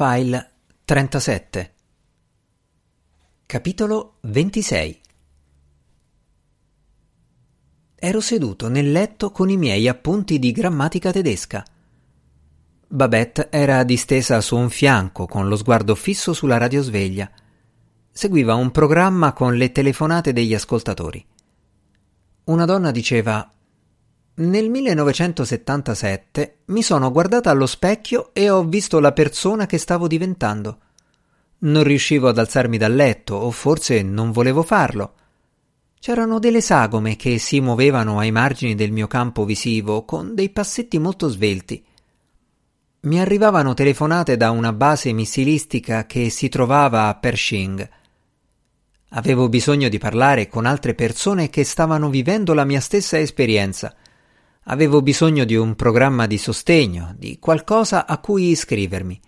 File 37 Capitolo 26 Ero seduto nel letto con i miei appunti di grammatica tedesca. Babette era distesa su un fianco con lo sguardo fisso sulla radiosveglia. Seguiva un programma con le telefonate degli ascoltatori. Una donna diceva: Nel 1977 mi sono guardata allo specchio e ho visto la persona che stavo diventando. Non riuscivo ad alzarmi dal letto, o forse non volevo farlo. C'erano delle sagome che si muovevano ai margini del mio campo visivo con dei passetti molto svelti. Mi arrivavano telefonate da una base missilistica che si trovava a Pershing. Avevo bisogno di parlare con altre persone che stavano vivendo la mia stessa esperienza. Avevo bisogno di un programma di sostegno, di qualcosa a cui iscrivermi.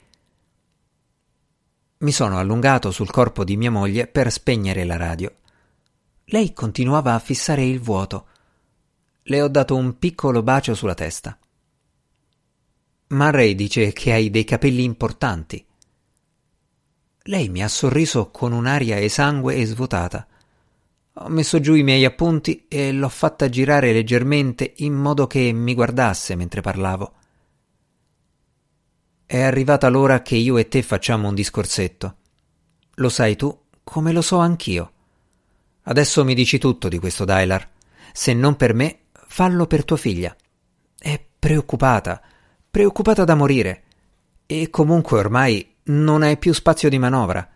Mi sono allungato sul corpo di mia moglie per spegnere la radio. Lei continuava a fissare il vuoto. Le ho dato un piccolo bacio sulla testa. Murray dice che hai dei capelli importanti. Lei mi ha sorriso con un'aria esangue e svuotata. Ho messo giù i miei appunti e l'ho fatta girare leggermente in modo che mi guardasse mentre parlavo. È arrivata l'ora che io e te facciamo un discorsetto. Lo sai tu come lo so anch'io. Adesso mi dici tutto di questo Dylar. Se non per me, fallo per tua figlia. È preoccupata da morire. E comunque ormai non hai più spazio di manovra.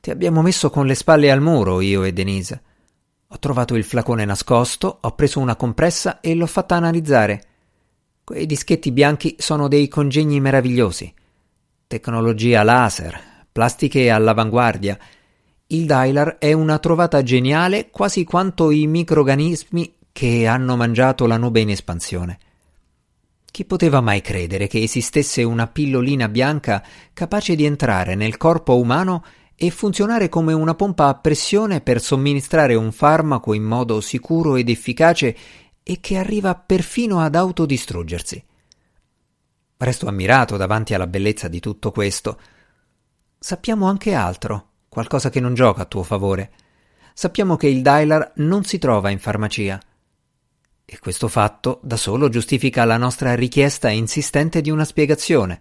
Ti abbiamo messo con le spalle al muro io e Denise. Ho trovato il flacone nascosto, ho preso una compressa e l'ho fatta analizzare. Quei dischetti bianchi sono dei congegni meravigliosi. Tecnologia laser, plastiche all'avanguardia. Il Dylar è una trovata geniale quasi quanto i microrganismi che hanno mangiato la nube in espansione. Chi poteva mai credere che esistesse una pillolina bianca capace di entrare nel corpo umano e funzionare come una pompa a pressione per somministrare un farmaco in modo sicuro ed efficace e che arriva perfino ad autodistruggersi? Resto ammirato davanti alla bellezza di tutto questo. Sappiamo anche altro, qualcosa che non gioca a tuo favore. Sappiamo che il Dylar non si trova in farmacia. E questo fatto da solo giustifica la nostra richiesta insistente di una spiegazione.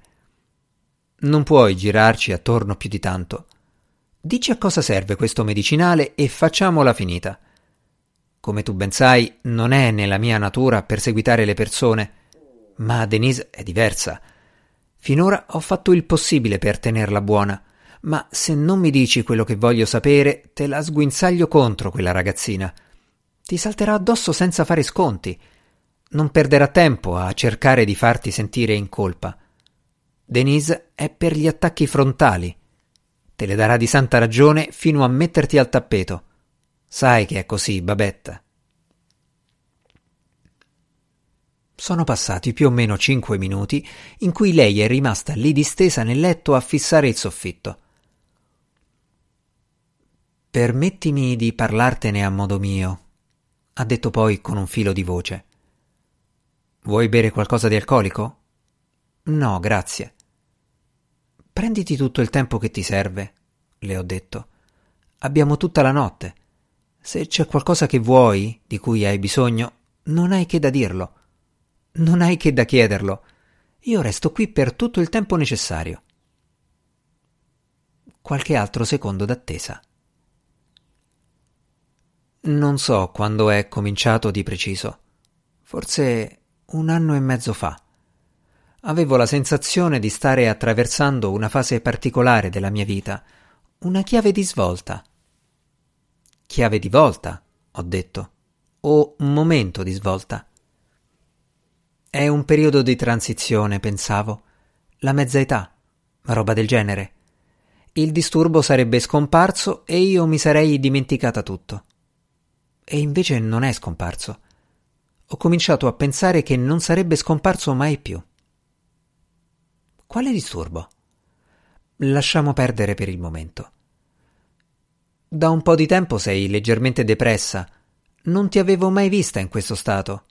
Non puoi girarci attorno più di tanto. Dici a cosa serve questo medicinale e facciamola finita. Come tu ben sai, non è nella mia natura perseguitare le persone, ma Denise è diversa. Finora ho fatto il possibile per tenerla buona, ma se non mi dici quello che voglio sapere, te la sguinzaglio contro quella ragazzina. Ti salterà addosso senza fare sconti. Non perderà tempo a cercare di farti sentire in colpa. Denise è per gli attacchi frontali. Te le darà di santa ragione fino a metterti al tappeto. Sai che è così, Babetta. Sono passati più o meno 5 minuti in cui lei è rimasta lì distesa nel letto a fissare il soffitto. Permettimi di parlartene a modo mio, ha detto poi con un filo di voce. Vuoi bere qualcosa di alcolico? No, grazie. Prenditi tutto il tempo che ti serve, le ho detto. Abbiamo tutta la notte. Se c'è qualcosa che vuoi, di cui hai bisogno, non hai che da dirlo. Non hai che da chiederlo. Io resto qui per tutto il tempo necessario. Qualche altro secondo d'attesa. Non so quando è cominciato di preciso. Forse 1 anno e mezzo fa. Avevo la sensazione di stare attraversando una fase particolare della mia vita, una chiave di svolta. Chiave di volta, ho detto, o momento di svolta. È un periodo di transizione, pensavo, la mezza età, roba del genere. Il disturbo sarebbe scomparso e io mi sarei dimenticata tutto. E invece non è scomparso. Ho cominciato a pensare che non sarebbe scomparso mai più. Quale disturbo? Lasciamo perdere per il momento. Da un po' di tempo sei leggermente depressa. Non ti avevo mai vista in questo stato.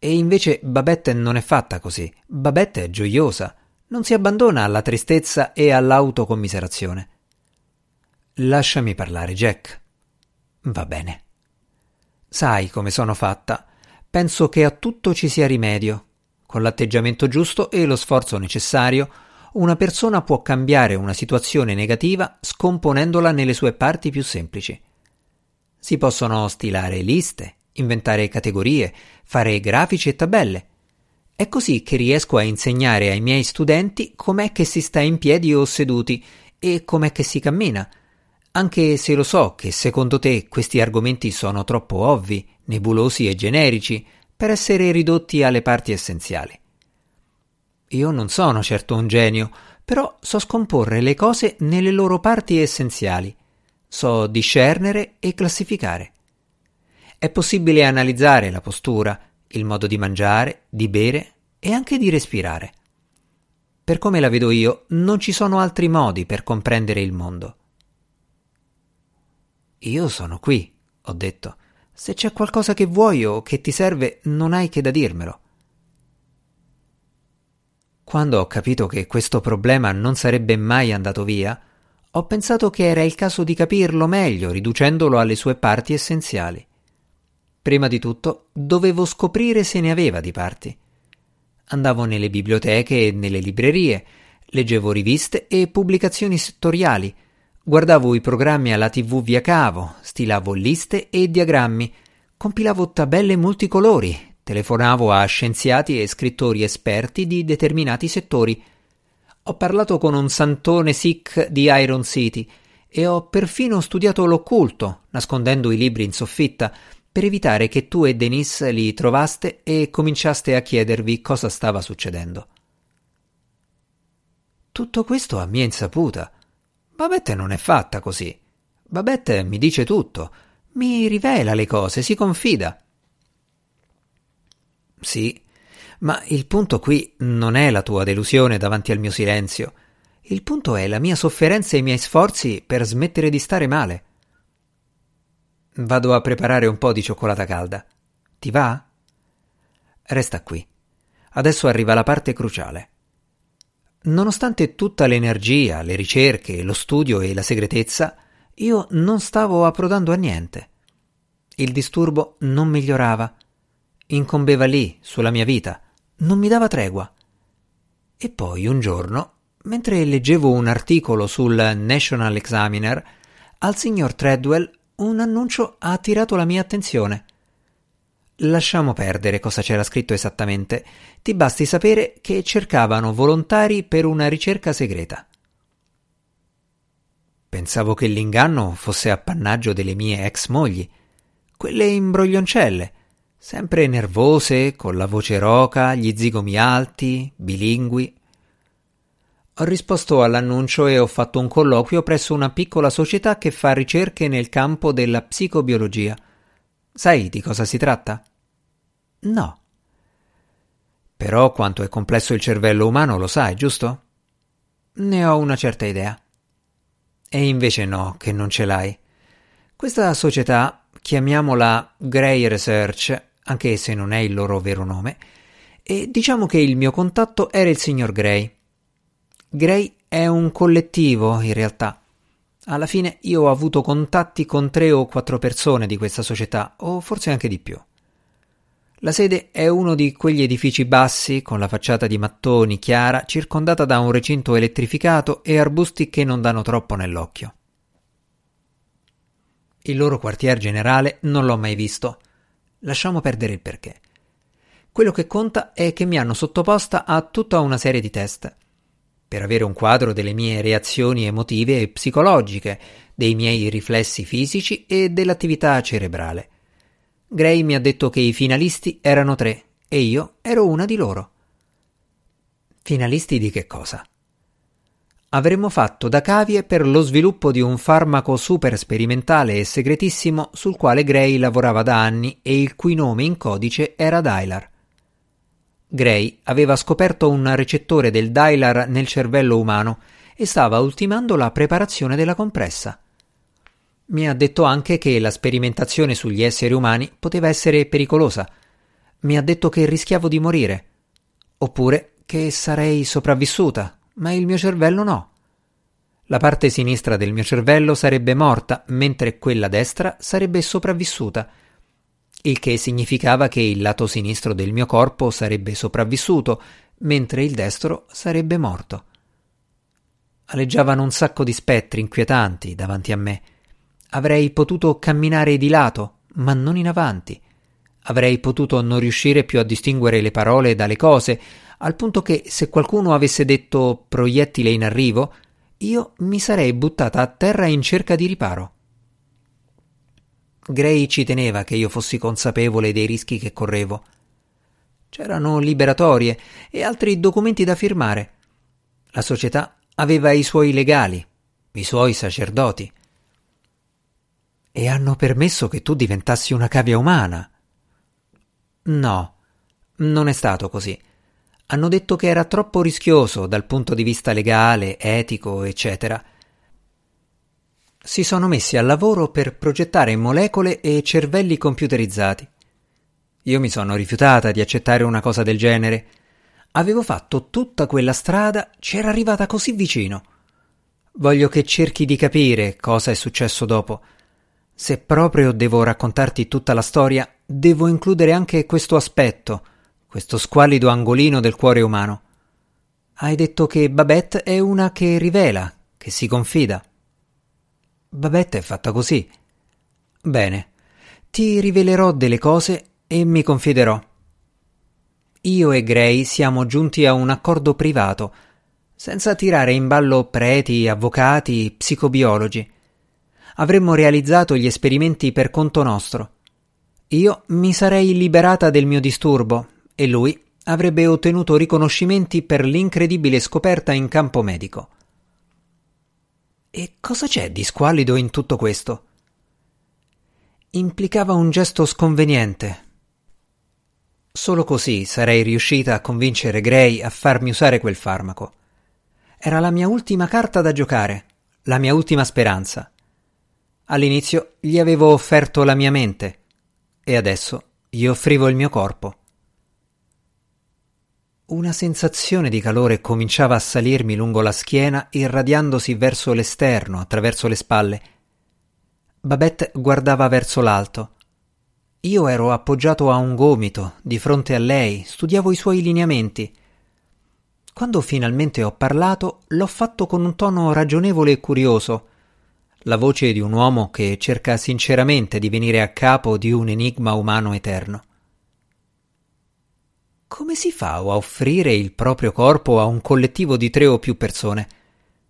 E invece Babette non è fatta così. Babette è gioiosa. non si abbandona alla tristezza e all'autocommiserazione. Lasciami parlare, Jack. Va bene. Sai come sono fatta. Penso che a tutto ci sia rimedio. Con l'atteggiamento giusto e lo sforzo necessario, una persona può cambiare una situazione negativa scomponendola nelle sue parti più semplici. Si possono stilare liste, inventare categorie, fare grafici e tabelle. È così che riesco a insegnare ai miei studenti com'è che si sta in piedi o seduti e com'è che si cammina, anche se lo so che secondo te questi argomenti sono troppo ovvi, nebulosi e generici per essere ridotti alle parti essenziali. Io non sono certo un genio, però so scomporre le cose nelle loro parti essenziali, so discernere e classificare. È possibile analizzare la postura, il modo di mangiare, di bere e anche di respirare. Per come la vedo io, non ci sono altri modi per comprendere il mondo. Io sono qui, ho detto. Se c'è qualcosa che vuoi o che ti serve, non hai che da dirmelo. Quando ho capito che questo problema non sarebbe mai andato via, ho pensato che era il caso di capirlo meglio, riducendolo alle sue parti essenziali. Prima di tutto, dovevo scoprire se ne aveva di parti. Andavo nelle biblioteche e nelle librerie, leggevo riviste e pubblicazioni settoriali, guardavo i programmi alla TV via cavo, stilavo liste e diagrammi, compilavo tabelle multicolori, telefonavo a scienziati e scrittori esperti di determinati settori. Ho parlato con un santone Sikh di Iron City e ho perfino studiato l'occulto, nascondendo i libri in soffitta, per evitare che tu e Denise li trovaste e cominciaste a chiedervi cosa stava succedendo. Tutto questo a mia insaputa. Babette non è fatta così. Babette mi dice tutto, mi rivela le cose, si confida. Sì, ma il punto qui non è la tua delusione davanti al mio silenzio. Il punto è la mia sofferenza e i miei sforzi per smettere di stare male. Vado a preparare un po' di cioccolata calda. Ti va? Resta qui. Adesso arriva la parte cruciale. Nonostante tutta l'energia, le ricerche, lo studio e la segretezza, io non stavo approdando a niente. Il disturbo non migliorava. Incombeva lì, sulla mia vita. Non mi dava tregua. E poi un giorno, mentre leggevo un articolo sul National Examiner, al signor Treadwell un annuncio ha attirato la mia attenzione. Lasciamo perdere cosa c'era scritto esattamente, ti basti sapere che cercavano volontari per una ricerca segreta. Pensavo che l'inganno fosse appannaggio delle mie ex mogli, quelle imbroglioncelle, sempre nervose, con la voce roca, gli zigomi alti, bilingui. Ho risposto all'annuncio e ho fatto un colloquio presso una piccola società che fa ricerche nel campo della psicobiologia. Sai di cosa si tratta? No. Però quanto è complesso il cervello umano lo sai, giusto? Ne ho una certa idea. E invece no, che non ce l'hai. Questa società, chiamiamola Grey Research, anche se non è il loro vero nome, e diciamo che il mio contatto era il signor Grey. Grey è un collettivo, in realtà. Alla fine io ho avuto contatti con 3 o 4 persone di questa società, o forse anche di più. La sede è uno di quegli edifici bassi, con la facciata di mattoni chiara, circondata da un recinto elettrificato e arbusti che non danno troppo nell'occhio. Il loro quartier generale non l'ho mai visto. Lasciamo perdere il perché. Quello che conta è che mi hanno sottoposta a tutta una serie di test, per avere un quadro delle mie reazioni emotive e psicologiche, dei miei riflessi fisici e dell'attività cerebrale. Grey mi ha detto che i finalisti erano 3 e io ero una di loro. Finalisti di che cosa? Avremmo fatto da cavie per lo sviluppo di un farmaco super sperimentale e segretissimo sul quale Grey lavorava da anni e il cui nome in codice era Dylar. Grey aveva scoperto un recettore del Dylar nel cervello umano e stava ultimando la preparazione della compressa. Mi ha detto anche che la sperimentazione sugli esseri umani poteva essere pericolosa. Mi ha detto che rischiavo di morire, oppure che sarei sopravvissuta, ma il mio cervello no. La parte sinistra del mio cervello sarebbe morta, mentre quella destra sarebbe sopravvissuta, il che significava che il lato sinistro del mio corpo sarebbe sopravvissuto, mentre il destro sarebbe morto. Aleggiavano un sacco di spettri inquietanti davanti a me. Avrei potuto camminare di lato, ma non in avanti. Avrei potuto non riuscire più a distinguere le parole dalle cose, al punto che se qualcuno avesse detto proiettile in arrivo, io mi sarei buttata a terra in cerca di riparo. Grey ci teneva che io fossi consapevole dei rischi che correvo. C'erano liberatorie e altri documenti da firmare. La società aveva i suoi legali, i suoi sacerdoti. E hanno permesso che tu diventassi una cavia umana. No, non è stato così. Hanno detto che era troppo rischioso dal punto di vista legale, etico, eccetera. Si sono messi al lavoro per progettare molecole e cervelli computerizzati. Io mi sono rifiutata di accettare una cosa del genere. Avevo fatto tutta quella strada, c'era arrivata così vicino. Voglio che cerchi di capire cosa è successo dopo. Se proprio devo raccontarti tutta la storia, devo includere anche questo aspetto, questo squallido angolino del cuore umano. Hai detto che Babette è una che rivela, che si confida. Babette è fatta così. Bene, ti rivelerò delle cose e mi confiderò. Io e Grey siamo giunti a un accordo privato, senza tirare in ballo preti, avvocati, psicobiologi. Avremmo realizzato gli esperimenti per conto nostro. Io mi sarei liberata del mio disturbo e lui avrebbe ottenuto riconoscimenti per l'incredibile scoperta in campo medico. E cosa c'è di squallido in tutto questo? Implicava un gesto sconveniente. Solo così sarei riuscita a convincere Grey a farmi usare quel farmaco. Era la mia ultima carta da giocare, la mia ultima speranza. All'inizio gli avevo offerto la mia mente e adesso gli offrivo il mio corpo. Una sensazione di calore cominciava a salirmi lungo la schiena, irradiandosi verso l'esterno, attraverso le spalle. Babette guardava verso l'alto. Io ero appoggiato a un gomito, di fronte a lei, studiavo i suoi lineamenti. Quando finalmente ho parlato, l'ho fatto con un tono ragionevole e curioso, la voce di un uomo che cerca sinceramente di venire a capo di un enigma umano eterno. Come si fa a offrire il proprio corpo a un collettivo di 3 o più persone?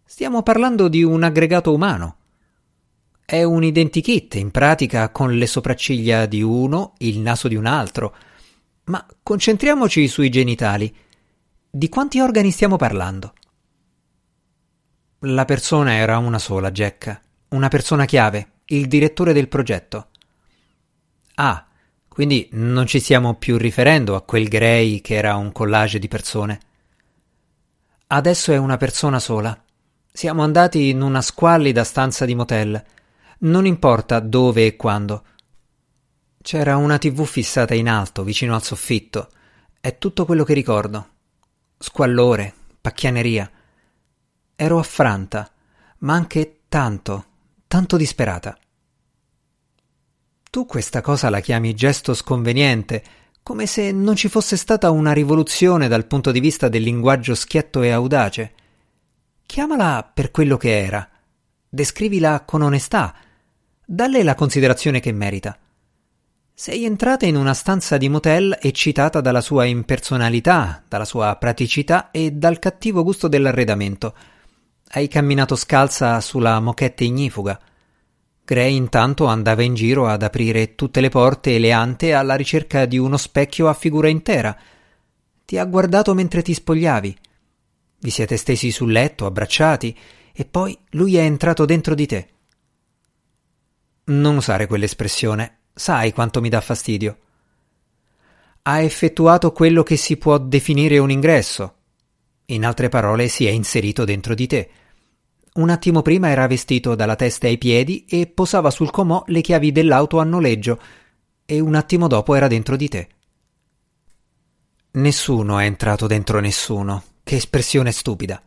Stiamo parlando di un aggregato umano. È un identikit, in pratica, con le sopracciglia di uno, il naso di un altro. Ma concentriamoci sui genitali. Di quanti organi stiamo parlando? La persona era una sola, Jack. Una persona chiave, il direttore del progetto. Ah, quindi non ci stiamo più riferendo a quel Grey che era un collage di persone. Adesso è una persona sola. Siamo andati in una squallida stanza di motel. Non importa dove e quando. C'era una TV fissata in alto, vicino al soffitto. È tutto quello che ricordo. Squallore, pacchianeria. Ero affranta, ma anche tanto, tanto disperata. Tu questa cosa la chiami gesto sconveniente, come se non ci fosse stata una rivoluzione dal punto di vista del linguaggio schietto e audace. Chiamala per quello che era, descrivila con onestà, dalle la considerazione che merita. Sei entrata in una stanza di motel eccitata dalla sua impersonalità, dalla sua praticità e dal cattivo gusto dell'arredamento. Hai camminato scalza sulla moquette ignifuga. Grey intanto andava in giro ad aprire tutte le porte e le ante alla ricerca di uno specchio a figura intera. Ti ha guardato mentre ti spogliavi. Vi siete stesi sul letto, abbracciati, e poi lui è entrato dentro di te. Non usare quell'espressione, sai quanto mi dà fastidio. Ha effettuato quello che si può definire un ingresso. In altre parole, si è inserito dentro di te. Un attimo prima era vestito dalla testa ai piedi e posava sul comò le chiavi dell'auto a noleggio, e un attimo dopo era dentro di te. Nessuno è entrato dentro nessuno. Che espressione stupida.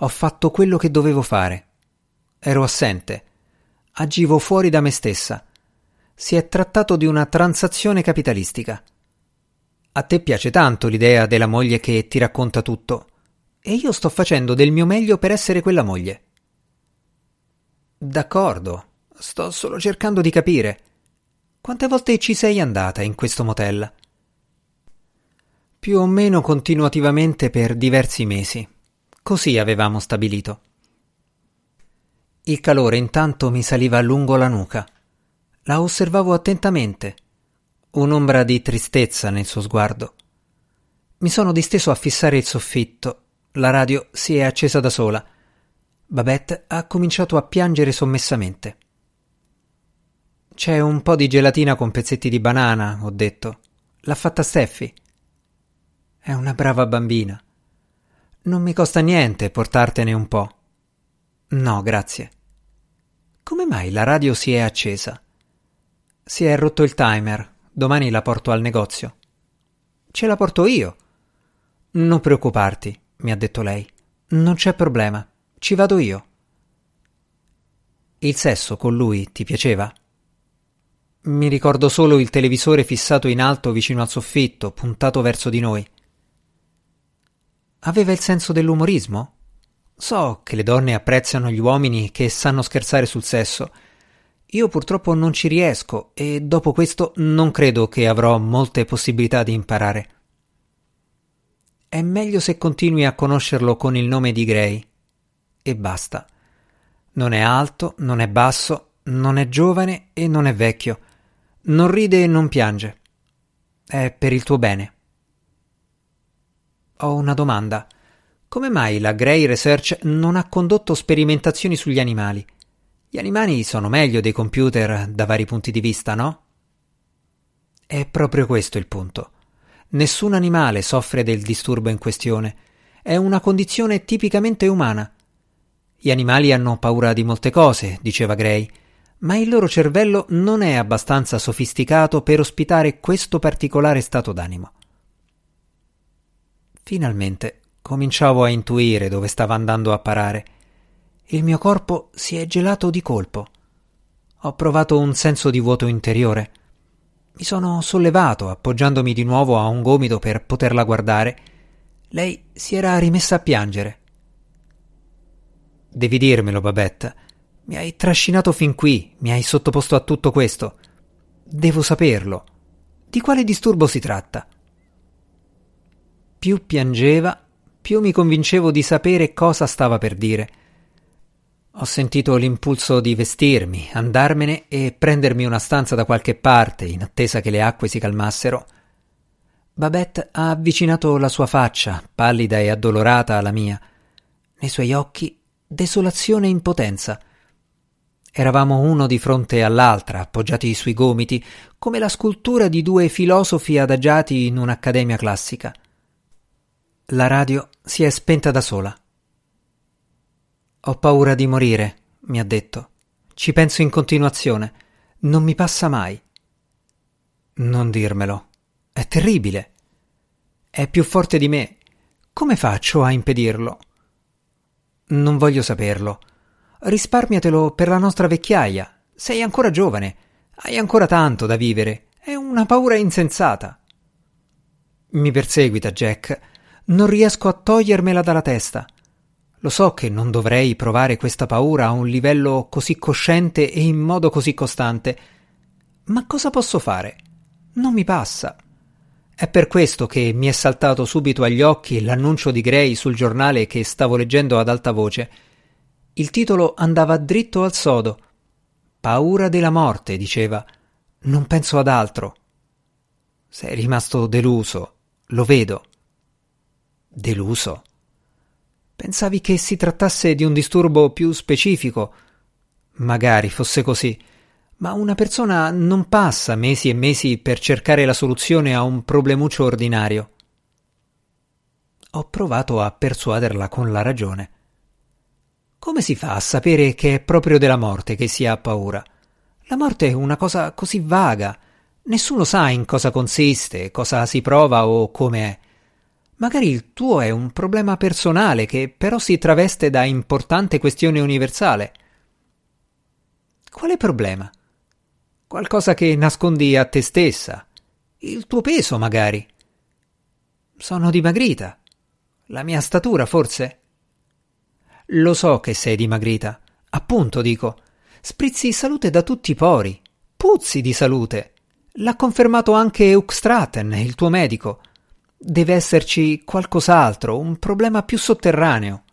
Ho fatto quello che dovevo fare. Ero assente. Agivo fuori da me stessa. Si è trattato di una transazione capitalistica. A te piace tanto l'idea della moglie che ti racconta tutto, e io sto facendo del mio meglio per essere quella moglie. D'accordo, sto solo cercando di capire. Quante volte ci sei andata in questo motel? Più o meno continuativamente per diversi mesi. Così avevamo stabilito. Il calore intanto mi saliva lungo la nuca. La osservavo attentamente. Un'ombra di tristezza nel suo sguardo. Mi sono disteso a fissare il soffitto. La radio si è accesa da sola. Babette ha cominciato a piangere sommessamente. «C'è un po' di gelatina con pezzetti di banana», ho detto. «L'ha fatta Steffi. È una brava bambina. Non mi costa niente portartene un po'». «No, grazie». «Come mai la radio si è accesa?» «Si è rotto il timer. Domani la porto al negozio». «Ce la porto io». «Non preoccuparti», mi ha detto lei. «Non c'è problema. Ci vado io». «Il sesso con lui ti piaceva?» Mi ricordo solo il televisore fissato in alto vicino al soffitto, puntato verso di noi. Aveva il senso dell'umorismo? So che le donne apprezzano gli uomini che sanno scherzare sul sesso. Io purtroppo non ci riesco e dopo questo non credo che avrò molte possibilità di imparare. È meglio se continui a conoscerlo con il nome di Grey. E basta. Non è alto, non è basso, non è giovane e non è vecchio. Non ride e non piange. È per il tuo bene. Ho una domanda. Come mai la Grey Research non ha condotto sperimentazioni sugli animali? Gli animali sono meglio dei computer da vari punti di vista, no? È proprio questo il punto. Nessun animale soffre del disturbo in questione. È una condizione tipicamente umana. Gli animali hanno paura di molte cose, diceva Grey, ma il loro cervello non è abbastanza sofisticato per ospitare questo particolare stato d'animo. Finalmente cominciavo a intuire dove stava andando a parare. Il mio corpo si è gelato di colpo. Ho provato un senso di vuoto interiore. Mi sono sollevato, appoggiandomi di nuovo a un gomito per poterla guardare. Lei si era rimessa a piangere. «Devi dirmelo, Babette. Mi hai trascinato fin qui, mi hai sottoposto a tutto questo. Devo saperlo. Di quale disturbo si tratta?» Più piangeva, più mi convincevo di sapere cosa stava per dire. Ho sentito l'impulso di vestirmi, andarmene e prendermi una stanza da qualche parte in attesa che le acque si calmassero. Babette ha avvicinato la sua faccia, pallida e addolorata, alla mia. Nei suoi occhi desolazione e impotenza. Eravamo uno di fronte all'altra, appoggiati sui gomiti, come la scultura di due filosofi adagiati in un'accademia classica. La radio si è spenta da sola. «Ho paura di morire», mi ha detto. «Ci penso in continuazione. Non mi passa mai». «Non dirmelo. È terribile. È più forte di me. Come faccio a impedirlo?» «Non voglio saperlo. Risparmiatelo per la nostra vecchiaia. Sei ancora giovane. Hai ancora tanto da vivere. È una paura insensata». «Mi perseguita, Jack. Non riesco a togliermela dalla testa. Lo so che non dovrei provare questa paura a un livello così cosciente e in modo così costante, ma cosa posso fare? Non mi passa. È per questo che mi è saltato subito agli occhi l'annuncio di Grey sul giornale che stavo leggendo ad alta voce. Il titolo andava dritto al sodo. «Paura della morte», diceva. «Non penso ad altro». Sei rimasto deluso, lo vedo. Deluso? Pensavi che si trattasse di un disturbo più specifico. Magari fosse così, ma una persona non passa mesi e mesi per cercare la soluzione a un problemuccio ordinario. Ho provato a persuaderla con la ragione. Come si fa a sapere che è proprio della morte che si ha paura? La morte è una cosa così vaga. Nessuno sa in cosa consiste, cosa si prova o come è. Magari il tuo è un problema personale che però si traveste da importante questione universale. Quale problema? Qualcosa che nascondi a te stessa. Il tuo peso, magari. Sono dimagrita. La mia statura, forse? Lo so che sei dimagrita. Appunto, dico. Sprizzi salute da tutti i pori. Puzzi di salute. L'ha confermato anche Eukstraten, il tuo medico. Deve esserci qualcos'altro, un problema più sotterraneo.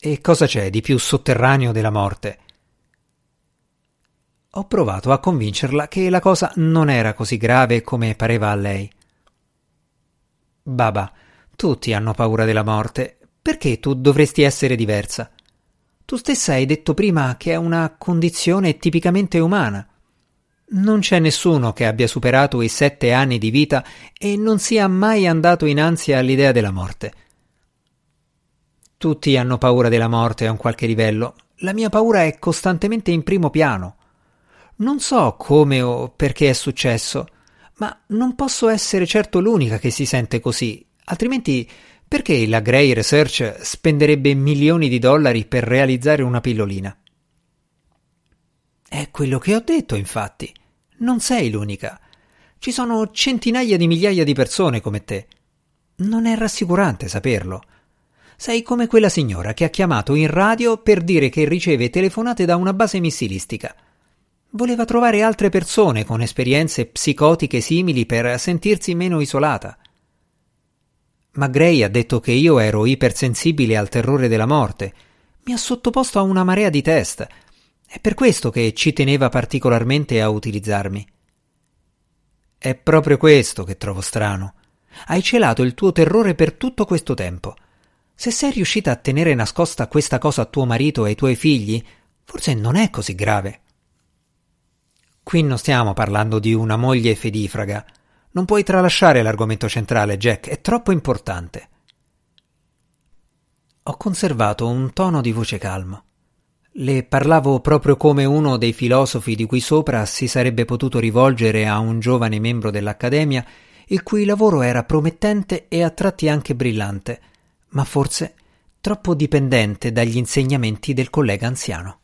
E cosa c'è di più sotterraneo della morte? Ho provato a convincerla che la cosa non era così grave come pareva a lei. Baba, tutti hanno paura della morte. Perché tu dovresti essere diversa? Tu stessa hai detto prima che è una condizione tipicamente umana. Non c'è nessuno che abbia superato i 7 anni di vita e non sia mai andato innanzi all'idea della morte. Tutti hanno paura della morte a un qualche livello. La mia paura è costantemente in primo piano. Non so come o perché è successo, ma non posso essere certo l'unica che si sente così, altrimenti perché la Grey Research spenderebbe milioni di dollari per realizzare una pillolina? È quello che ho detto, infatti. Non sei l'unica. Ci sono centinaia di migliaia di persone come te. Non è rassicurante saperlo. Sei come quella signora che ha chiamato in radio per dire che riceve telefonate da una base missilistica. Voleva trovare altre persone con esperienze psicotiche simili per sentirsi meno isolata. Ma Grey ha detto che io ero ipersensibile al terrore della morte. Mi ha sottoposto a una marea di test. È per questo che ci teneva particolarmente a utilizzarmi. È proprio questo che trovo strano. Hai celato il tuo terrore per tutto questo tempo. Se sei riuscita a tenere nascosta questa cosa a tuo marito e ai tuoi figli, forse non è così grave. Qui non stiamo parlando di una moglie fedifraga. Non puoi tralasciare l'argomento centrale, Jack, è troppo importante. Ho conservato un tono di voce calmo. Le parlavo proprio come uno dei filosofi di cui sopra si sarebbe potuto rivolgere a un giovane membro dell'Accademia, il cui lavoro era promettente e a tratti anche brillante, ma forse troppo dipendente dagli insegnamenti del collega anziano.